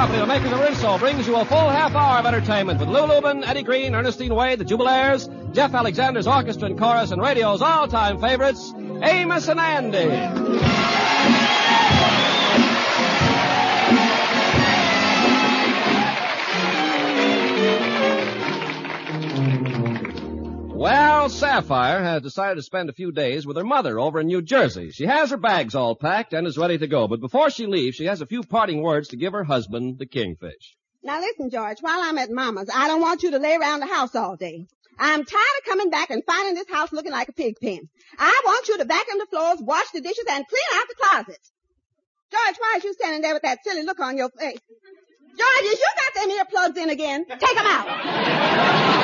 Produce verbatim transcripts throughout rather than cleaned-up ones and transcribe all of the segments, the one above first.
Copley, the makers of Rinso, brings you a full half hour of entertainment with Lou Lubin, Eddie Green, Ernestine Wade, the Jubilaires, Jeff Alexander's orchestra and chorus, and radio's all-time favorites, Amos and Andy. Well, Sapphire has decided to spend a few days with her mother over in New Jersey. She has her bags all packed and is ready to go. But before she leaves, she has a few parting words to give her husband, the Kingfish. Now listen, George, while I'm at Mama's, I don't want you to lay around the house all day. I'm tired of coming back and finding this house looking like a pig pen. I want you to vacuum the floors, wash the dishes, and clean out the closets. George, why are you standing there with that silly look on your face? George, is you got them earplugs in again? Take them out.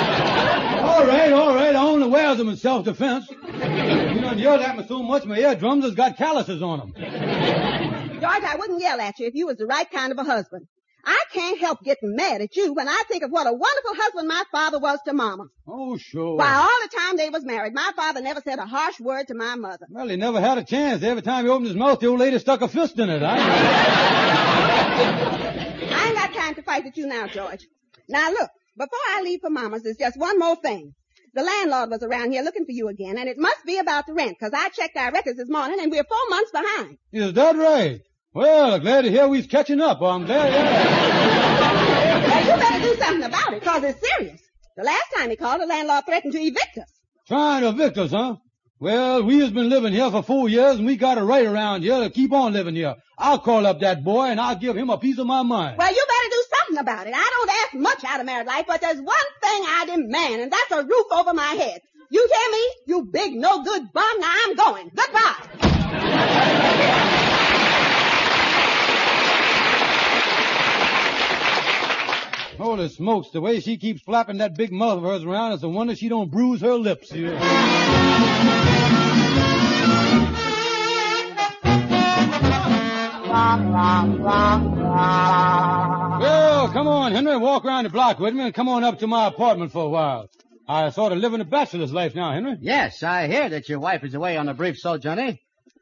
All right, all right. I only wears them in self-defense. You done yelled at me so much, my eardrums has got calluses on them. George, I wouldn't yell at you if you was the right kind of a husband. I can't help getting mad at you when I think of what a wonderful husband my father was to Mama. Oh, sure. Why, all the time they was married, my father never said a harsh word to my mother. Well, he never had a chance. Every time he opened his mouth, the old lady stuck a fist in it. I, I ain't got time to fight with you now, George. Now, look. Before I leave for Mama's, there's just one more thing. The landlord was around here looking for you again, and it must be about the rent, because I checked our records this morning, and we're four months behind. Is that right? Well, glad to hear we's catching up. I'm glad. Yeah. Well, you better do something about it, because it's serious. The last time he called, the landlord threatened to evict us. Trying to evict us, huh? Well, we has been living here for four years, and we got a right around here to keep on living here. I'll call up that boy, and I'll give him a piece of my mind. Well, you better do something about it. I don't ask much out of married life, but there's one thing I demand, and that's a roof over my head. You hear me? You big no-good bum. Now I'm going. Goodbye. Holy smokes, the way she keeps flapping that big mouth of hers around, it's a wonder she don't bruise her lips. Well, come on, Henry, walk around the block with me and come on up to my apartment for a while. I sort of live in a bachelor's life now, Henry. Yes, I hear that your wife is away on a brief sojourn, eh?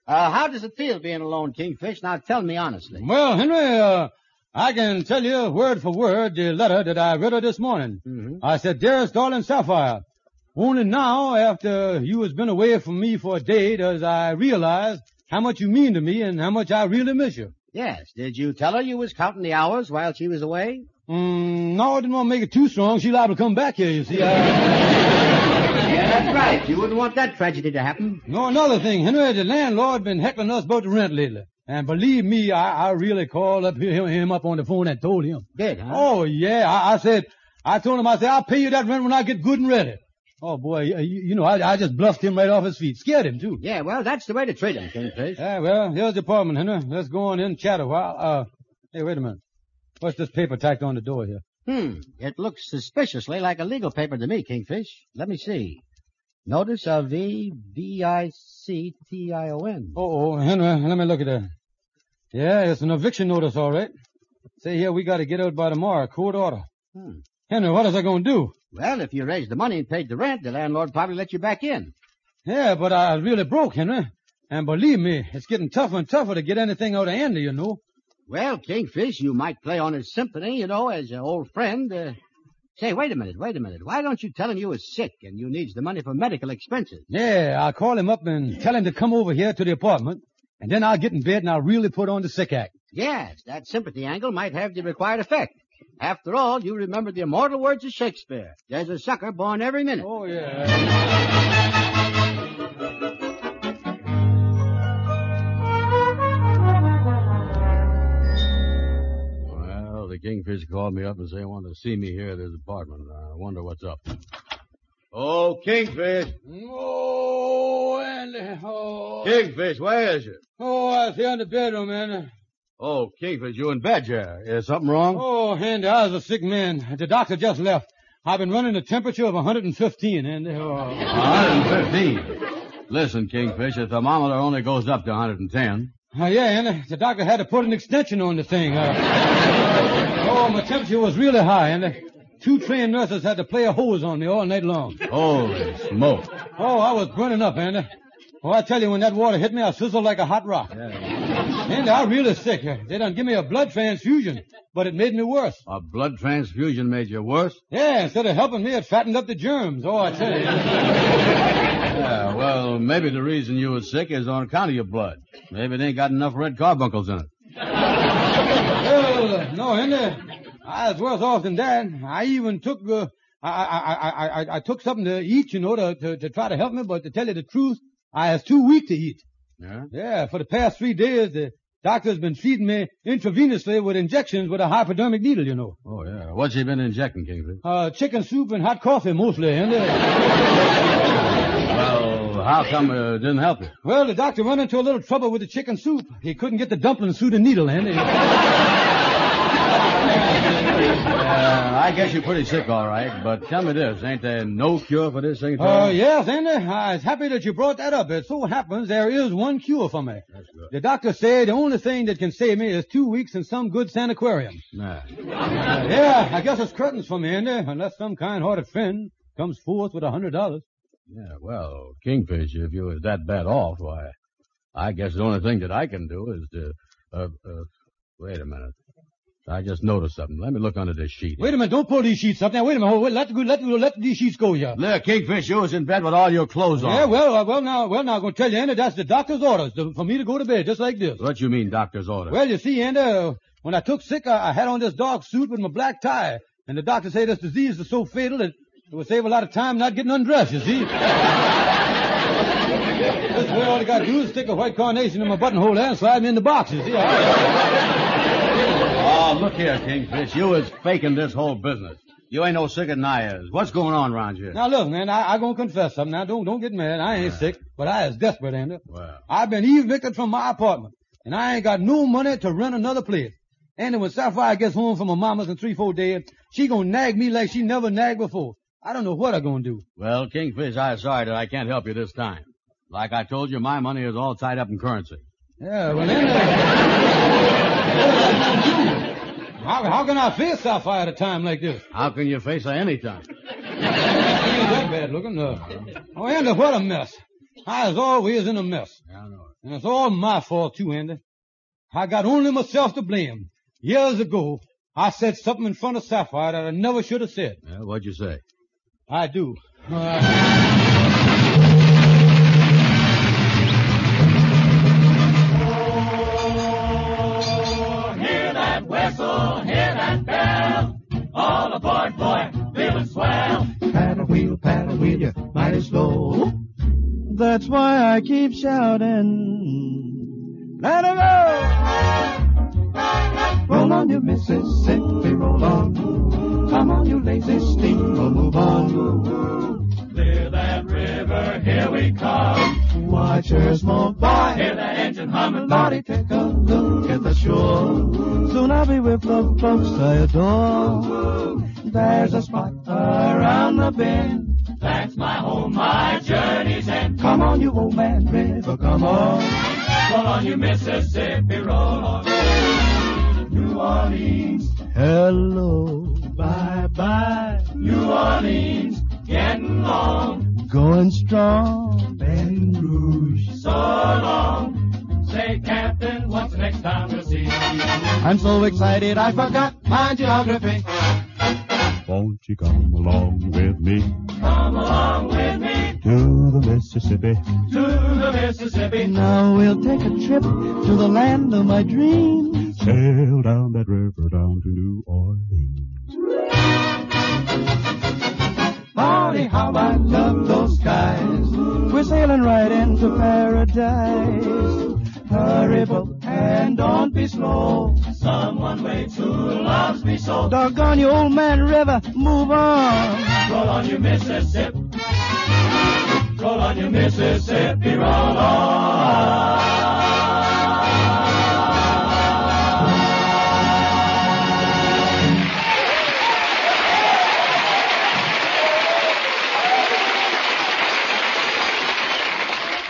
Uh, how does it feel being alone, Kingfish? Now, tell me honestly. Well, Henry, uh... I can tell you word for word the letter that I read her this morning. Mm-hmm. I said, dearest darling Sapphire, only now after you has been away from me for a day does I realize how much you mean to me and how much I really miss you. Yes. Did you tell her you was counting the hours while she was away? Mm, no, I didn't want to make it too strong. She liable to come back here, you see. I... Yeah, that's right. You wouldn't want that tragedy to happen. No, another thing. Henry, the landlord been heckling us about the rent lately. And believe me, I, I really called up him, him up on the phone and told him. Did, huh? Oh, yeah. I, I said, I told him, I said, I'll pay you that rent when I get good and ready. Oh, boy, you, you know, I, I just bluffed him right off his feet. Scared him, too. Yeah, well, that's the way to treat him, Kingfish. Yeah, well, here's the apartment, Henry. Let's go on in and chat a while. Uh, hey, wait a minute. What's this paper tacked on the door here? Hmm. It looks suspiciously like a legal paper to me, Kingfish. Let me see. Notice of E V I C T I O N. Oh, Henry, let me look at that. Yeah, it's an eviction notice, all right. Say here we got to get out by tomorrow, court order. Hmm. Henry, what is I going to do? Well, if you raised the money and paid the rent, the landlord probably let you back in. Yeah, but I really broke, Henry. And believe me, it's getting tougher and tougher to get anything out of Andy, you know. Well, Kingfish, you might play on his symphony, you know, as an old friend, uh... Say, wait a minute, wait a minute. Why don't you tell him you was sick and you needs the money for medical expenses? Yeah, I'll call him up and tell him to come over here to the apartment, and then I'll get in bed and I'll really put on the sick act. Yes, that sympathy angle might have the required effect. After all, you remember the immortal words of Shakespeare. There's a sucker born every minute. Oh, yeah. Kingfish called me up and said he wanted to see me here at his apartment. I wonder what's up. Oh, Kingfish. Oh, Andy. Oh. Kingfish, where is you? Oh, I was here in the bedroom, Andy. Oh, Kingfish, you in bed, yeah? Is something wrong? Oh, Andy, I was a sick man. The doctor just left. I've been running a temperature of one hundred fifteen, Andy. Oh. one hundred fifteen? Listen, Kingfish, the thermometer only goes up to one hundred ten. Uh, yeah, Andy, the doctor had to put an extension on the thing. Uh... Oh, my temperature was really high, and uh, two trained nurses had to play a hose on me all night long. Holy smoke. Oh, I was burning up, Andy. Well, I tell you, when that water hit me, I sizzled like a hot rock. Yeah. And I really sick. They done give me a blood transfusion, but it made me worse. A blood transfusion made you worse? Yeah, instead of helping me, it fattened up the germs. Oh, I tell you. Yeah, well, maybe the reason you were sick is on account of your blood. Maybe it ain't got enough red carbuncles in it. Well, uh, no, Henry, I was worse off than that. I even took... Uh, I, I, I, I, I took something to eat, you know, to, to, to try to help me, but to tell you the truth, I was too weak to eat. Yeah? Yeah, for the past three days, the doctor's been feeding me intravenously with injections with a hypodermic needle, you know. Oh, yeah. What's he been injecting, Kingfish? Uh, chicken soup and hot coffee, mostly, and... Uh... well, how come it uh, didn't help you? Well, the doctor ran into a little trouble with the chicken soup. He couldn't get the dumplings through the needle, and... Uh, I guess you're pretty sick, all right, but tell me this. Ain't there no cure for this thing? Oh, uh, yes, Andy. I was happy that you brought that up. It so happens there is one cure for me. That's good. The doctor said the only thing that can save me is two weeks in some good sanatorium. Nah. Uh, yeah, I guess it's curtains for me, Andy, unless some kind-hearted friend comes forth with a hundred dollars. Yeah, well, Kingfish, if you was that bad off, why, I guess the only thing that I can do is to... Uh, uh, wait a minute. I just noticed something. Let me look under this sheet. Wait a minute. Don't pull these sheets up now. Wait a minute. Wait, let, let, let, let these sheets go, yeah. Look, Kingfish, you was in bed with all your clothes on. Yeah, well, uh, well, now, well, now, I'm going to tell you, Andy, that's the doctor's orders to, for me to go to bed, just like this. What you mean, doctor's orders? Well, you see, Andy, uh, when I took sick, I, I had on this dark suit with my black tie, and the doctor said this disease is so fatal that it would save a lot of time not getting undressed, you see. This way, all I got to do is stick a white carnation in my buttonhole there and slide me in the boxes, you see. Oh, look here, Kingfish. You is faking this whole business. You ain't no sicker than I is. What's going on around here? Now, look, man, I, I gonna confess something. Now, don't, don't get mad. I ain't yeah. sick, but I is desperate, Andy. Well. I've been evicted from my apartment, and I ain't got no money to rent another place. Andy, when Sapphire gets home from her mama's in three, four days, she gonna nag me like she never nagged before. I don't know what I gonna do. Well, Kingfish, I'm sorry that I can't help you this time. Like I told you, my money is all tied up in currency. Yeah, well, Andy... How, how can I face Sapphire at a time like this? How can you face her any time? She ain't that bad looking. No. Oh, Andy, what a mess. I was always in a mess. Yeah, I know it. And it's all my fault, too, Andy. I got only myself to blame. Years ago, I said something in front of Sapphire that I never should have said. Yeah, what'd you say? I do. Uh... Whistle, hear that bell, all aboard, boy, feeling swell. Paddle wheel, paddle wheel, you're mighty slow. That's why I keep shouting, let her go. Roll on, you Mississippi, roll on. Come on, you lazy steamroll, move on. Clear that river, here we come. Watch her smoke by, hear that engine humming, body take a look at the shore. Soon I'll be with the folks I adore. There's a spot around the bend. That's my home, my journey's end. Come on, you old man river, come on. Roll on, you Mississippi, roll on. New Orleans, hello, bye-bye. New Orleans, getting long, going strong, Baton Rouge, so long. Say, Captain, what's the next time we'll see? I'm so excited I forgot my geography. Won't you come along with me? Come along with me to the Mississippi, to the Mississippi. Now we'll take a trip to the land of my dreams. Sail down that river down to New Orleans. Marty, how I love those skies. We're sailing right into paradise. Hurry, boat, and don't be slow. Someone waits who loves me so. Doggone you, old man river, move on. Roll on, you Mississippi. Roll on, you Mississippi, roll on.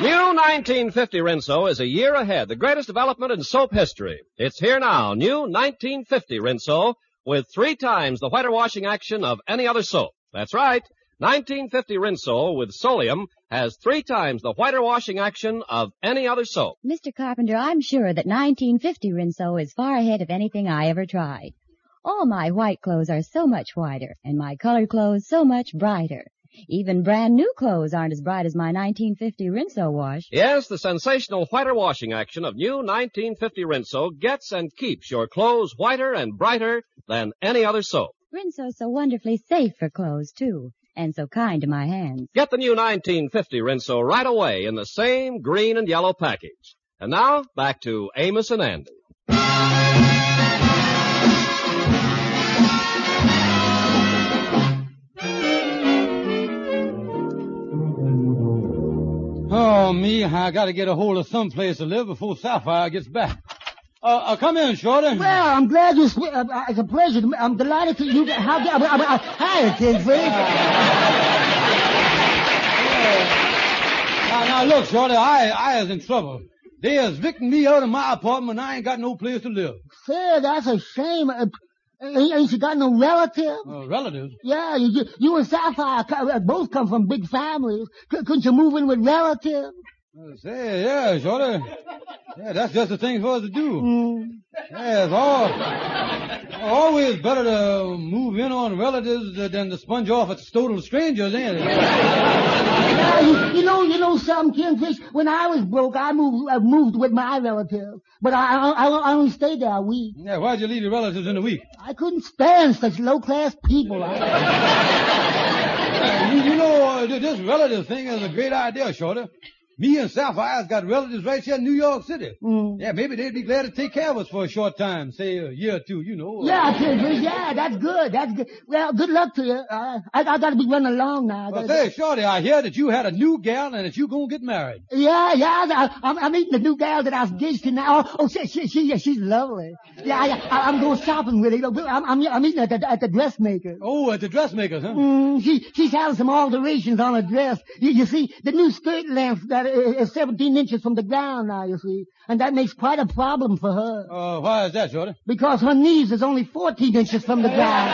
New nineteen fifty Rinso is a year ahead, the greatest development in soap history. It's here now, new nineteen fifty Rinso, with three times the whiter washing action of any other soap. That's right, nineteen fifty Rinso with Solium has three times the whiter washing action of any other soap. Mister Carpenter, I'm sure that nineteen fifty Rinso is far ahead of anything I ever tried. All my white clothes are so much whiter, and my colored clothes so much brighter. Even brand new clothes aren't as bright as my nineteen fifty Rinso wash. Yes, the sensational whiter washing action of new nineteen fifty Rinso gets and keeps your clothes whiter and brighter than any other soap. Rinso's so wonderfully safe for clothes, too, and so kind to my hands. Get the new nineteen fifty Rinso right away in the same green and yellow package. And now, back to Amos and Andy. Oh, me, I gotta get a hold of someplace to live before Sapphire gets back. Uh, uh, come in, Shorty. Well, I'm glad you... Sw- uh, uh, it's a pleasure. To, I'm delighted to you... How, uh, uh, uh, hi, Kingfish. Uh, yeah. Now, now, look, Shorty, I, I is in trouble. They is evicting me out of my apartment, and I ain't got no place to live. Sir, that's a shame. Uh, ain't you got no relatives? Uh, relatives? Yeah, you, you and Sapphire uh, both come from big families. C- couldn't you move in with relatives? Uh, say, yeah, Shorty. Yeah, that's just the thing for us to do. Mm. Yeah, it's all, always better to move in on relatives than to sponge off at total strangers, ain't it? Now, you, you know, you know something, Kingfish? When I was broke, I moved I moved with my relatives. But I, I, I only stayed there a week. Yeah, why'd you leave your relatives in a week? I couldn't stand such low-class people. I... you, you know, uh, this relative thing is a great idea, Shorty. Me and Sapphire's got relatives right here in New York City. Mm. Yeah, maybe they'd be glad to take care of us for a short time, say a year or two, you know. Or... Yeah, Kingfish, yeah, that's good, that's good. Well, good luck to you. Uh, I, I gotta be running along now. I well, say, be... Shorty, I hear that you had a new gal and that you gonna get married. Yeah, yeah, I, I'm, I'm meeting the new gal that I've ditched now. Oh, oh, she, she, she, yeah, she's lovely. Yeah, I, I, I'm going shopping with her. I'm, I'm, I'm meeting her at the, at the dressmaker. Oh, at the dressmaker's, huh? Mm, she, she's having some alterations on her dress. You, you see, the new skirt length that is seventeen inches from the ground now, you see. And that makes quite a problem for her. Oh, uh, why is that, Shorty? Because her knees is only fourteen inches from the ground.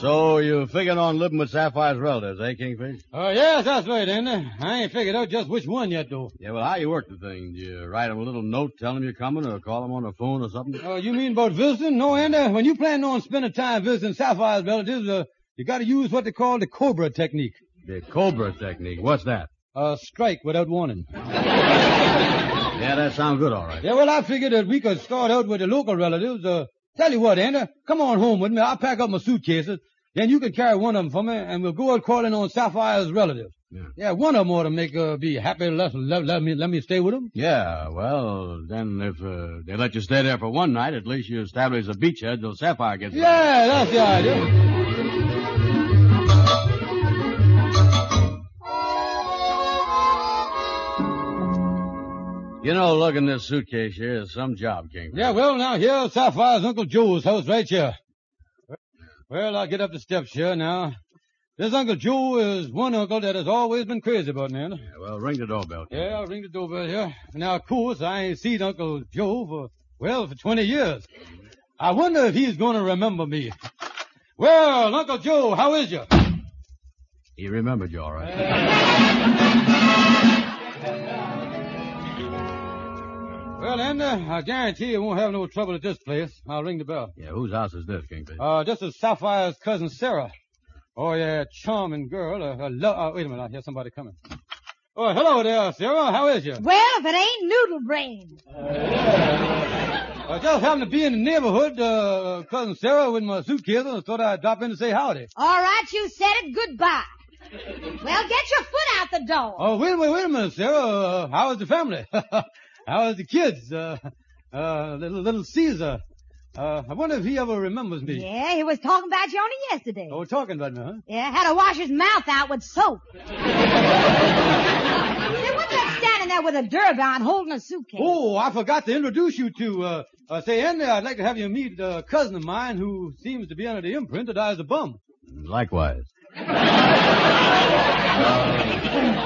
So you figured on living with Sapphire's relatives, eh, Kingfish? Oh, uh, yes, that's right, Andy. I ain't figured out just which one yet, though. Yeah, well, how you work the thing? Do you write them a little note, tell them you're coming, or call them on the phone or something? Oh, uh, you mean about visiting? No, Andy, when you plan on spending time visiting Sapphire's relatives, uh, you gotta use what they call the cobra technique. The cobra technique? What's that? Uh, strike without warning. Yeah, that sounds good, all right. Yeah, well, I figured that we could start out with the local relatives. Uh, tell you what, Andy, come on home with me. I'll pack up my suitcases. Then you can carry one of them for me, and we'll go out calling on Sapphire's relatives. Yeah, yeah one of them ought to make her uh, be happy. Let, let, let me let me stay with them. Yeah, well, then if uh, they let you stay there for one night, at least you establish a beachhead till Sapphire gets there. Yeah, that's the idea. You know, look in this suitcase here is some job, Kingfish. Yeah, well, now, here's Sapphire's Uncle Joe's house right here. Well, I'll get up the steps here now. This Uncle Joe is one uncle that has always been crazy about me, Andy. Yeah, well, ring the doorbell. Kingfish. Yeah, I'll ring the doorbell here. Now, of course, I ain't seen Uncle Joe for, well, for twenty years. I wonder if he's going to remember me. Well, Uncle Joe, how is you? He remembered you all right. Uh... well, Andy, I guarantee you won't have no trouble at this place. I'll ring the bell. Yeah, whose house is this, Kingfish? Uh, this is Sapphire's cousin, Sarah. Oh, yeah, charming girl. Uh, uh, lo- uh, wait a minute, I hear somebody coming. Oh, hello there, Sarah. How is you? Well, if it ain't noodle brain. Uh, yeah. I just happened to be in the neighborhood, uh, cousin Sarah, with my suitcase, and thought I'd drop in to say howdy. All right, you said it. Goodbye. Well, get your foot out the door. Oh, wait a minute, wait a minute, Sarah. Uh, how is the family? How is the kids? Uh, uh, little, little Caesar. Uh, I wonder if he ever remembers me. Yeah, he was talking about you only yesterday. Oh, talking about me, huh? Yeah, had to wash his mouth out with soap. Say, what's that standing there with a durban holding a suitcase? Oh, I forgot to introduce you to, uh, uh say, Henry, I'd like to have you meet a cousin of mine who seems to be under the imprint that I is a bum. Likewise. uh,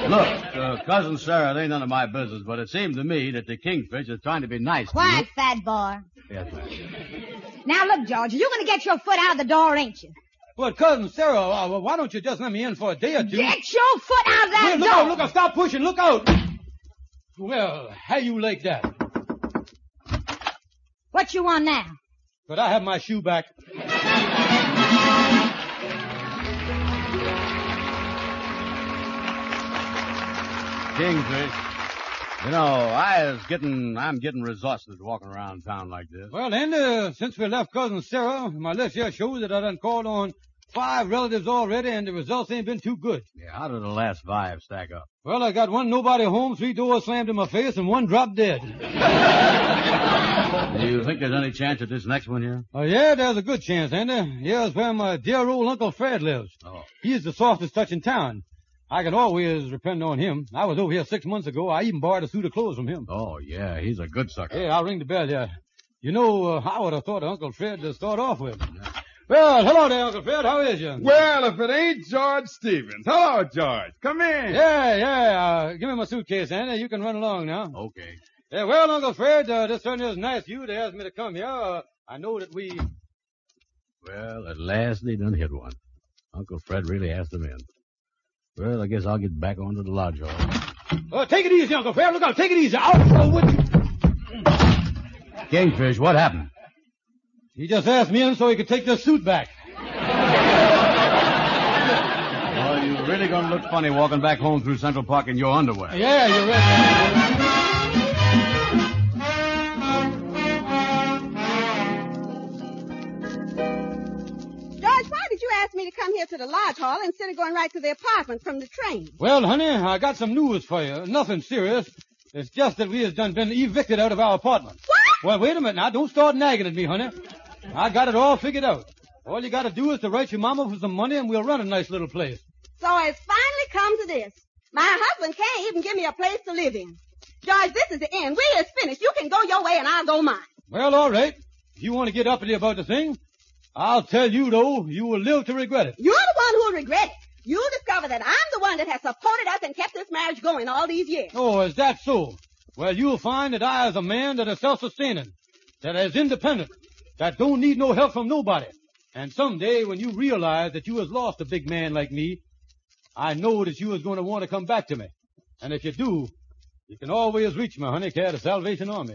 look, Uh, cousin Sarah, it ain't none of my business, but it seems to me that the Kingfish is trying to be nice. Quiet, to fat boy. Yes, ma'am. Now, look, George, you're going to get your foot out of the door, ain't you? Well, Cousin Sarah, uh, why don't you just let me in for a day or two? Get your foot out of that well, look door! Look out, look out, stop pushing, look out! Well, how you like that? What you want now? Could I have my shoe back? Kingfish, you know, I is getting, I'm getting resources walking around town like this. Well, then, uh, since we left Cousin Sarah, my list here shows that I done called on five relatives already, and the results ain't been too good. Yeah, how did the last five stack up? Well, I got one nobody home, three doors slammed in my face, and one dropped dead. Do you think there's any chance at this next one here? Oh, yeah, there's a good chance, Andy. Here's where my dear old Uncle Fred lives. Oh. He's the softest touch in town. I can always depend on him. I was over here six months ago. I even borrowed a suit of clothes from him. Oh, yeah, he's a good sucker. Hey, I'll ring the bell there. You know, uh, I would have thought of Uncle Fred to start off with. Yeah. Well, hello there, Uncle Fred. How is you? Well, if it ain't George Stevens. Hello, George. Come in. Yeah, yeah. Uh, give me my suitcase, Andy. You can run along now. Okay. Yeah, well, Uncle Fred, uh, this certainly is nice of you to ask me to come here. Uh, I know that we... Well, at last they done hit one. Uncle Fred really asked them in. Well, I guess I'll get back onto the lodge hall. Oh, take it easy, Uncle Fred. Look out. Take it easy. I'll with you. Kingfish, what happened? He just asked me in so he could take this suit back. Well, you're really going to look funny walking back home through Central Park in your underwear. Yeah, you're right. George, why did you ask me to come here to the lodge hall instead of going right to the apartment from the train? Well, honey, I got some news for you. Nothing serious. It's just that we has done been evicted out of our apartment. What? Well, wait a minute now. Don't start nagging at me, honey. I got it all figured out. All you got to do is to write your mama for some money and we'll run a nice little place. So it's finally come to this. My husband can't even give me a place to live in. George, this is the end. We is finished. You can go your way and I'll go mine. Well, all right. If you want to get uppity about the thing, I'll tell you, though, you will live to regret it. You're the one who'll regret it. You'll discover that I'm the one that has supported us and kept this marriage going all these years. Oh, is that so? Well, you'll find that I is a man that is self-sustaining, that is independent, that don't need no help from nobody. And someday when you realize that you has lost a big man like me, I know that you is going to want to come back to me. And if you do, you can always reach me, honey, care the Salvation Army.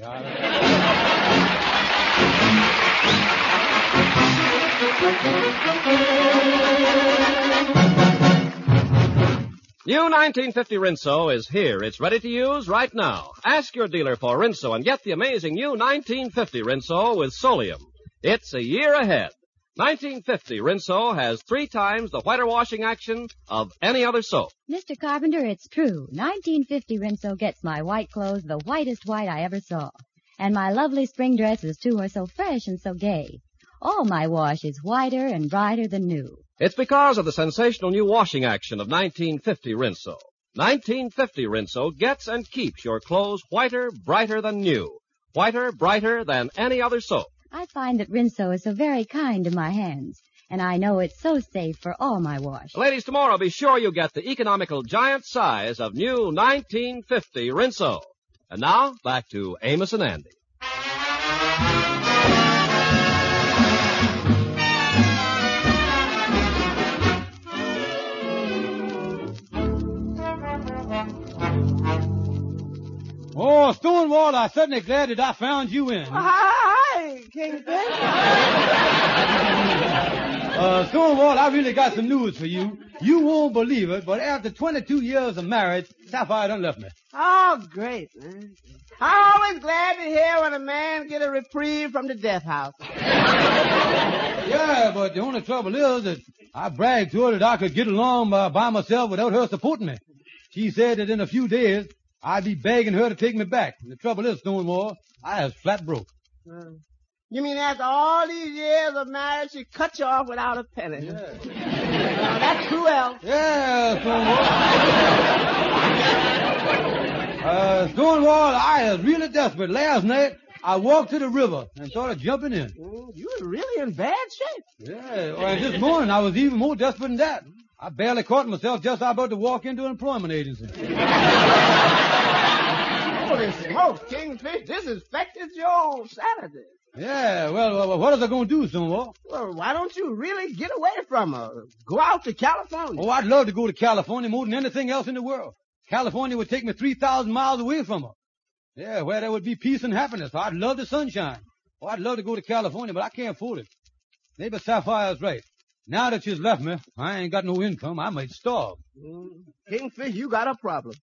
New nineteen fifty Rinso is here. It's ready to use right now. Ask your dealer for Rinso and get the amazing new nineteen fifty Rinso with Solium. It's a year ahead. nineteen fifty Rinso has three times the whiter washing action of any other soap. Mister Carpenter, it's true. nineteen fifty Rinso gets my white clothes the whitest white I ever saw. And my lovely spring dresses, too, are so fresh and so gay. All my wash is whiter and brighter than new. It's because of the sensational new washing action of nineteen fifty Rinso. nineteen fifty Rinso gets and keeps your clothes whiter, brighter than new. Whiter, brighter than any other soap. I find that Rinso is so very kind to my hands, and I know it's so safe for all my wash. Ladies, tomorrow be sure you get the economical giant size of new nineteen fifty Rinso. And now, back to Amos and Andy. Oh, Stonewall, I'm certainly glad that I found you in. Hi, Kingfish. uh, Stonewall, I really got some news for you. You won't believe it, but after twenty-two years of marriage, Sapphire done left me. Oh, great, man. I'm always glad to hear when a man get a reprieve from the death house. Yeah, but the only trouble is that I bragged to her that I could get along by, by myself without her supporting me. She said that in a few days, I'd be begging her to take me back. And the trouble is, Stonewall, I was flat broke. Mm. You mean after all these years of marriage, she cut you off without a penny? Yeah. Now, that's cruel. Yeah, Stonewall. uh, Stonewall, I was really desperate. Last night, I walked to the river and started jumping in. Oh, you were really in bad shape. Yeah, and this morning, I was even more desperate than that. I barely caught myself just about to walk into an employment agency. Holy smokes, Kingfish, this has affected your old sanity. Yeah, well, well, what are they going to do, Stonewall? Well, why don't you really get away from her? Go out to California. Oh, I'd love to go to California more than anything else in the world. California would take me three thousand miles away from her. Yeah, where there would be peace and happiness. I'd love the sunshine. Oh, I'd love to go to California, but I can't afford it. Maybe Sapphire's right. Now that she's left me, I ain't got no income. I might starve. Mm, Kingfish, you got a problem.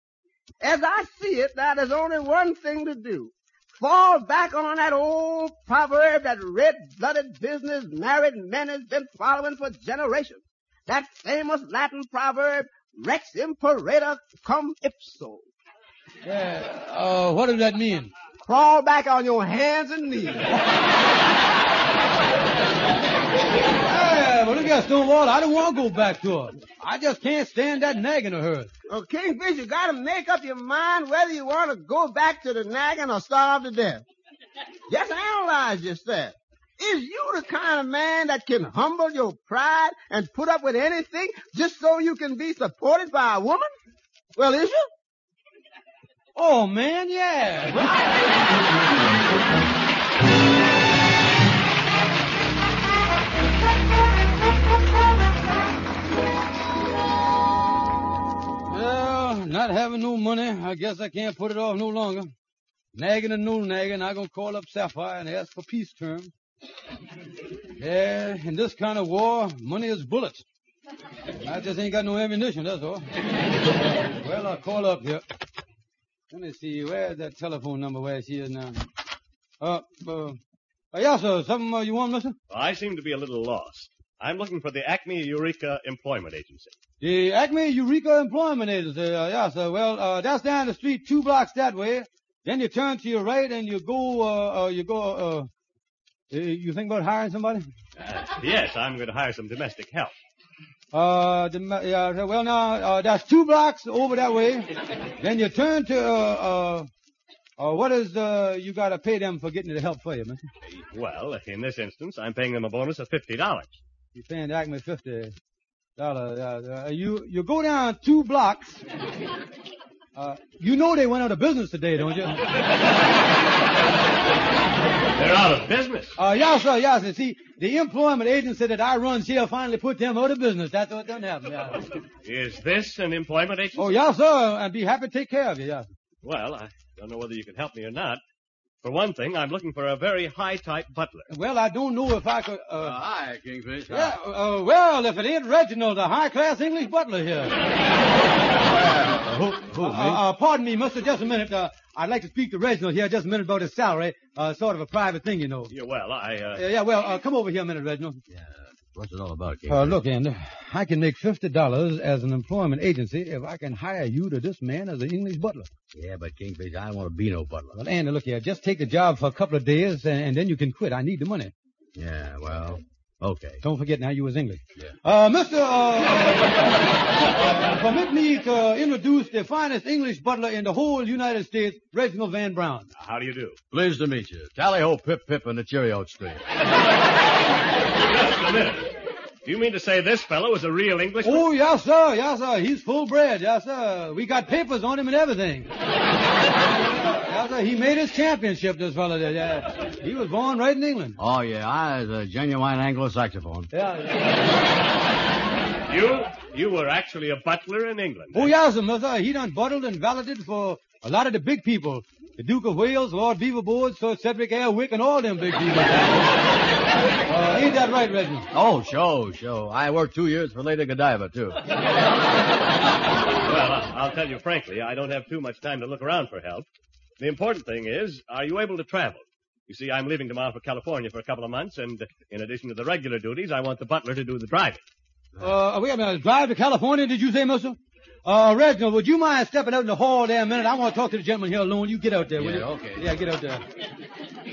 As I see it, now there's only one thing to do. Fall back on that old proverb that red-blooded business married men has been following for generations. That famous Latin proverb, Rex Imperator cum ipso. Yeah, uh, what does that mean? Crawl back on your hands and knees. Yeah, but look at Stonewall. I don't want to go back to her. I just can't stand that nagging of hers. Well, Kingfish, you got to make up your mind whether you want to go back to the nagging or starve to death. Just analyze yourself. Is you the kind of man that can humble your pride and put up with anything just so you can be supported by a woman? Well, is you? Oh, man, yeah. Well, not having no money, I guess I can't put it off no longer. Nagging and no nagging, I'm going to call up Sapphire and ask for peace terms. Yeah, in this kind of war, money is bullets. I just ain't got no ammunition, that's all. Well, I'll call up here. Let me see, where's that telephone number where she is now? Uh, uh, uh yeah, sir, something uh, you want, mister? Well, I seem to be a little lost. I'm looking for the Acme Eureka Employment Agency. The Acme Eureka Employment Agency, uh, yeah, sir. Well, uh, that's down the street two blocks that way. Then you turn to your right and you go, uh, uh you go, uh, uh, you think about hiring somebody? Uh, yes, I'm going to hire some domestic help. Uh, yeah, well, now, uh, that's two blocks over that way. Then you turn to, uh, uh, uh, what is, uh, you gotta pay them for getting the help for you, man? Well, in this instance, I'm paying them a bonus of fifty dollars. You're paying the Acme fifty dollars. Uh, you, you go down two blocks. Uh, you know they went out of business today, don't you? They're out of business. Uh, yeah, sir, yeah, sir. See, the employment agency that I run, she'll finally put them out of business. That's what done happened, yeah. Is this an employment agency? Oh, yeah, sir. I'd be happy to take care of you, yeah. Well, I don't know whether you can help me or not. For one thing, I'm looking for a very high-type butler. Well, I don't know if I could... Uh, uh, hi, Kingfish. Hi. Yeah, uh, well, if it ain't Reginald, a high-class English butler here. uh, who, who, uh, me? Uh, uh, pardon me, mister, just a minute. Uh, I'd like to speak to Reginald here just a minute about his salary. Uh, sort of a private thing, you know. Yeah, well, I... Uh... Yeah, yeah, well, uh, come over here a minute, Reginald. Yeah, what's it all about, Kingfish? Uh, look, Andy, I can make fifty dollars as an employment agency if I can hire you to this man as an English butler. Yeah, but, Kingfish, I don't want to be no butler. Well, Andy, look here, just take the job for a couple of days, and, and then you can quit. I need the money. Yeah, well... Okay. Don't forget now you was English. Yeah. Uh, mister, uh, uh, permit me to introduce the finest English butler in the whole United States, Reginald Van Brown. How do you do? Pleased to meet you. Tally-ho, pip-pip, and the cheerio stream. Just a minute. You mean to say this fellow is a real Englishman? Oh, yes, sir. Yes, sir. He's full-bred. Yes, sir. We got papers on him and everything. He made his championship, this fellow did. Yeah. He was born right in England. Oh, yeah. I was a genuine Anglo-Saxophone. Yeah, yeah. You? You were actually a butler in England. Oh, yes, sir. He done buttled and valeted for a lot of the big people. The Duke of Wales, Lord Beaverbrook, Sir Cedric Airwick, and all them big people. uh, ain't that right, Reginald? Oh, sure, sure. I worked two years for Lady Godiva, too. Well, I'll tell you frankly, I don't have too much time to look around for help. The important thing is, are you able to travel? You see, I'm leaving tomorrow for California for a couple of months, and in addition to the regular duties, I want the butler to do the driving. Uh, wait a minute. Drive to California, did you say, mister? Uh, Reginald, would you mind stepping out in the hall there a minute? I want to talk to the gentleman here alone. You get out there, will you? Yeah, okay. Yeah, get out there.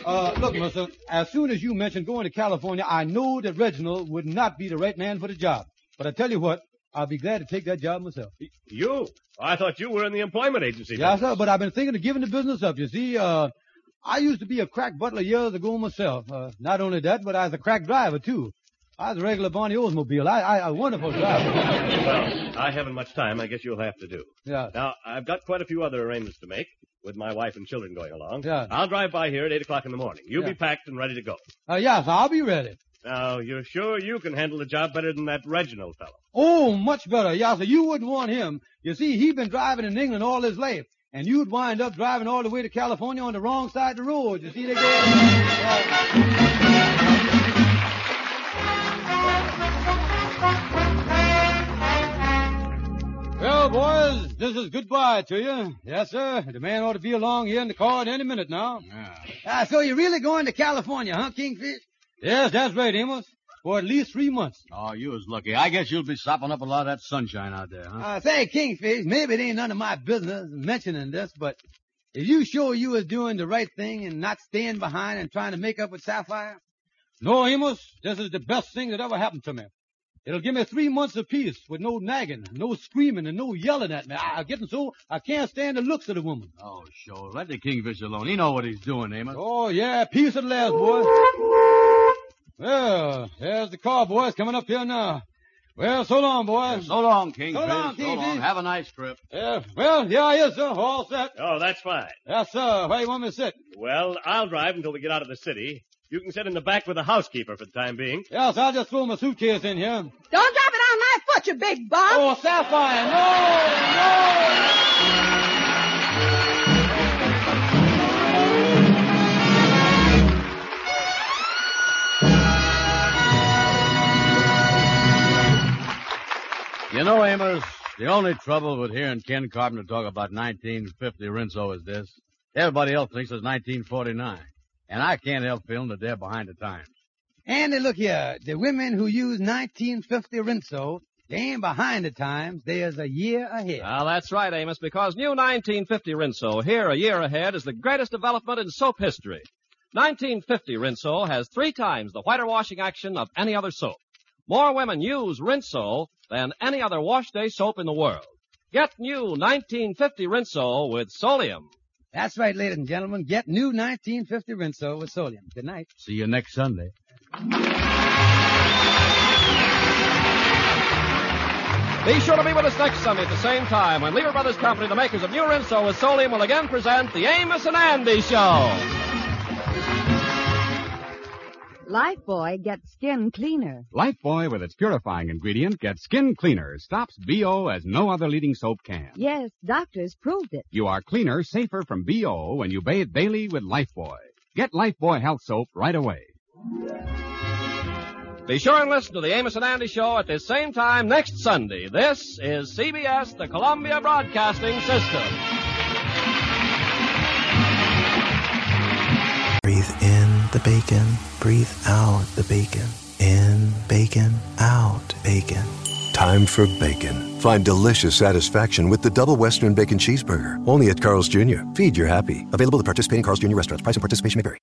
Uh, look, mister, as soon as you mentioned going to California, I know that Reginald would not be the right man for the job. But I tell you what. I'll be glad to take that job myself. You? I thought you were in the employment agency. Yeah, business. Sir, but I've been thinking of giving the business up. You see, uh, I used to be a crack butler years ago myself. Uh, not only that, but I was a crack driver, too. I was a regular Barney Oldsmobile. I, I, a wonderful driver. Well, I haven't much time. I guess you'll have to do. Yeah. Now, I've got quite a few other arrangements to make with my wife and children going along. Yeah. I'll drive by here at eight o'clock in the morning. You'll yeah. be packed and ready to go. Uh, yes, I'll be ready. Now, you're sure you can handle the job better than that Reginald fellow? Oh, much better. Yeah, so you wouldn't want him. You see, he's been driving in England all his life, and you'd wind up driving all the way to California on the wrong side of the road. You see, they go... Uh... Well, boys, this is goodbye to you. Yes, sir. The man ought to be along here in the car at any minute now. Yeah. Uh, so you're really going to California, huh, Kingfish? Yes, that's right, Amos. For at least three months. Oh, you was lucky. I guess you'll be sopping up a lot of that sunshine out there, huh? Uh, say, Kingfish, maybe it ain't none of my business mentioning this, but if you sure you was doing the right thing and not staying behind and trying to make up with Sapphire? No, Amos, this is the best thing that ever happened to me. It'll give me three months of peace with no nagging, no screaming, and no yelling at me. I'm getting so I can't stand the looks of the woman. Oh, sure. Let the Kingfish alone. He know what he's doing, Amos. Oh, yeah. Peace at last, boys. Well, there's the car, boys, coming up here now. Well, so long, boys. Yeah, so long, Kingfish. So long, Kingfish. So long. Have a nice trip. Yeah. Well, yeah, yes, sir. All set. Oh, that's fine. Yes, sir. Where you want me to sit? Well, I'll drive until we get out of the city. You can sit in the back with the housekeeper for the time being. Yes, I'll just throw my suitcase in here. Don't drop it on my foot, you big bum. Oh, Sapphire, no, no. You know, Amos, the only trouble with hearing Ken Carpenter talk about nineteen fifty Rinso is this. Everybody else thinks it's nineteen forty-nine. And I can't help feeling that they're behind the times. Andy, look here. The women who use nineteen fifty Rinso, they ain't behind the times. There's a year ahead. Well, that's right, Amos, because new nineteen fifty Rinso, here a year ahead, is the greatest development in soap history. nineteen fifty Rinso has three times the whiterwashing action of any other soap. More women use Rinso than any other wash day soap in the world. Get new nineteen fifty Rinso with Solium. That's right, ladies and gentlemen. Get new nineteen fifty Rinso with Solium. Good night. See you next Sunday. Be sure to be with us next Sunday at the same time when Lever Brothers Company, the makers of new Rinso with Solium, will again present the Amos and Andy Show. Life Boy gets skin cleaner. Life Boy, with its purifying ingredient, gets skin cleaner, stops B O as no other leading soap can. Yes, doctors proved it. You are cleaner, safer from B O when you bathe daily with Life Boy. Get Life Boy Health Soap right away. Be sure and listen to the Amos and Andy Show at this same time next Sunday. This is C B S, the Columbia Broadcasting System. Breathe in the bacon, breathe out the bacon. In bacon, out bacon. Time for bacon. Find delicious satisfaction with the double Western Bacon Cheeseburger. Only at Carl's Junior Feed your happy. Available at participating Carl's Junior restaurants. Price and participation may vary.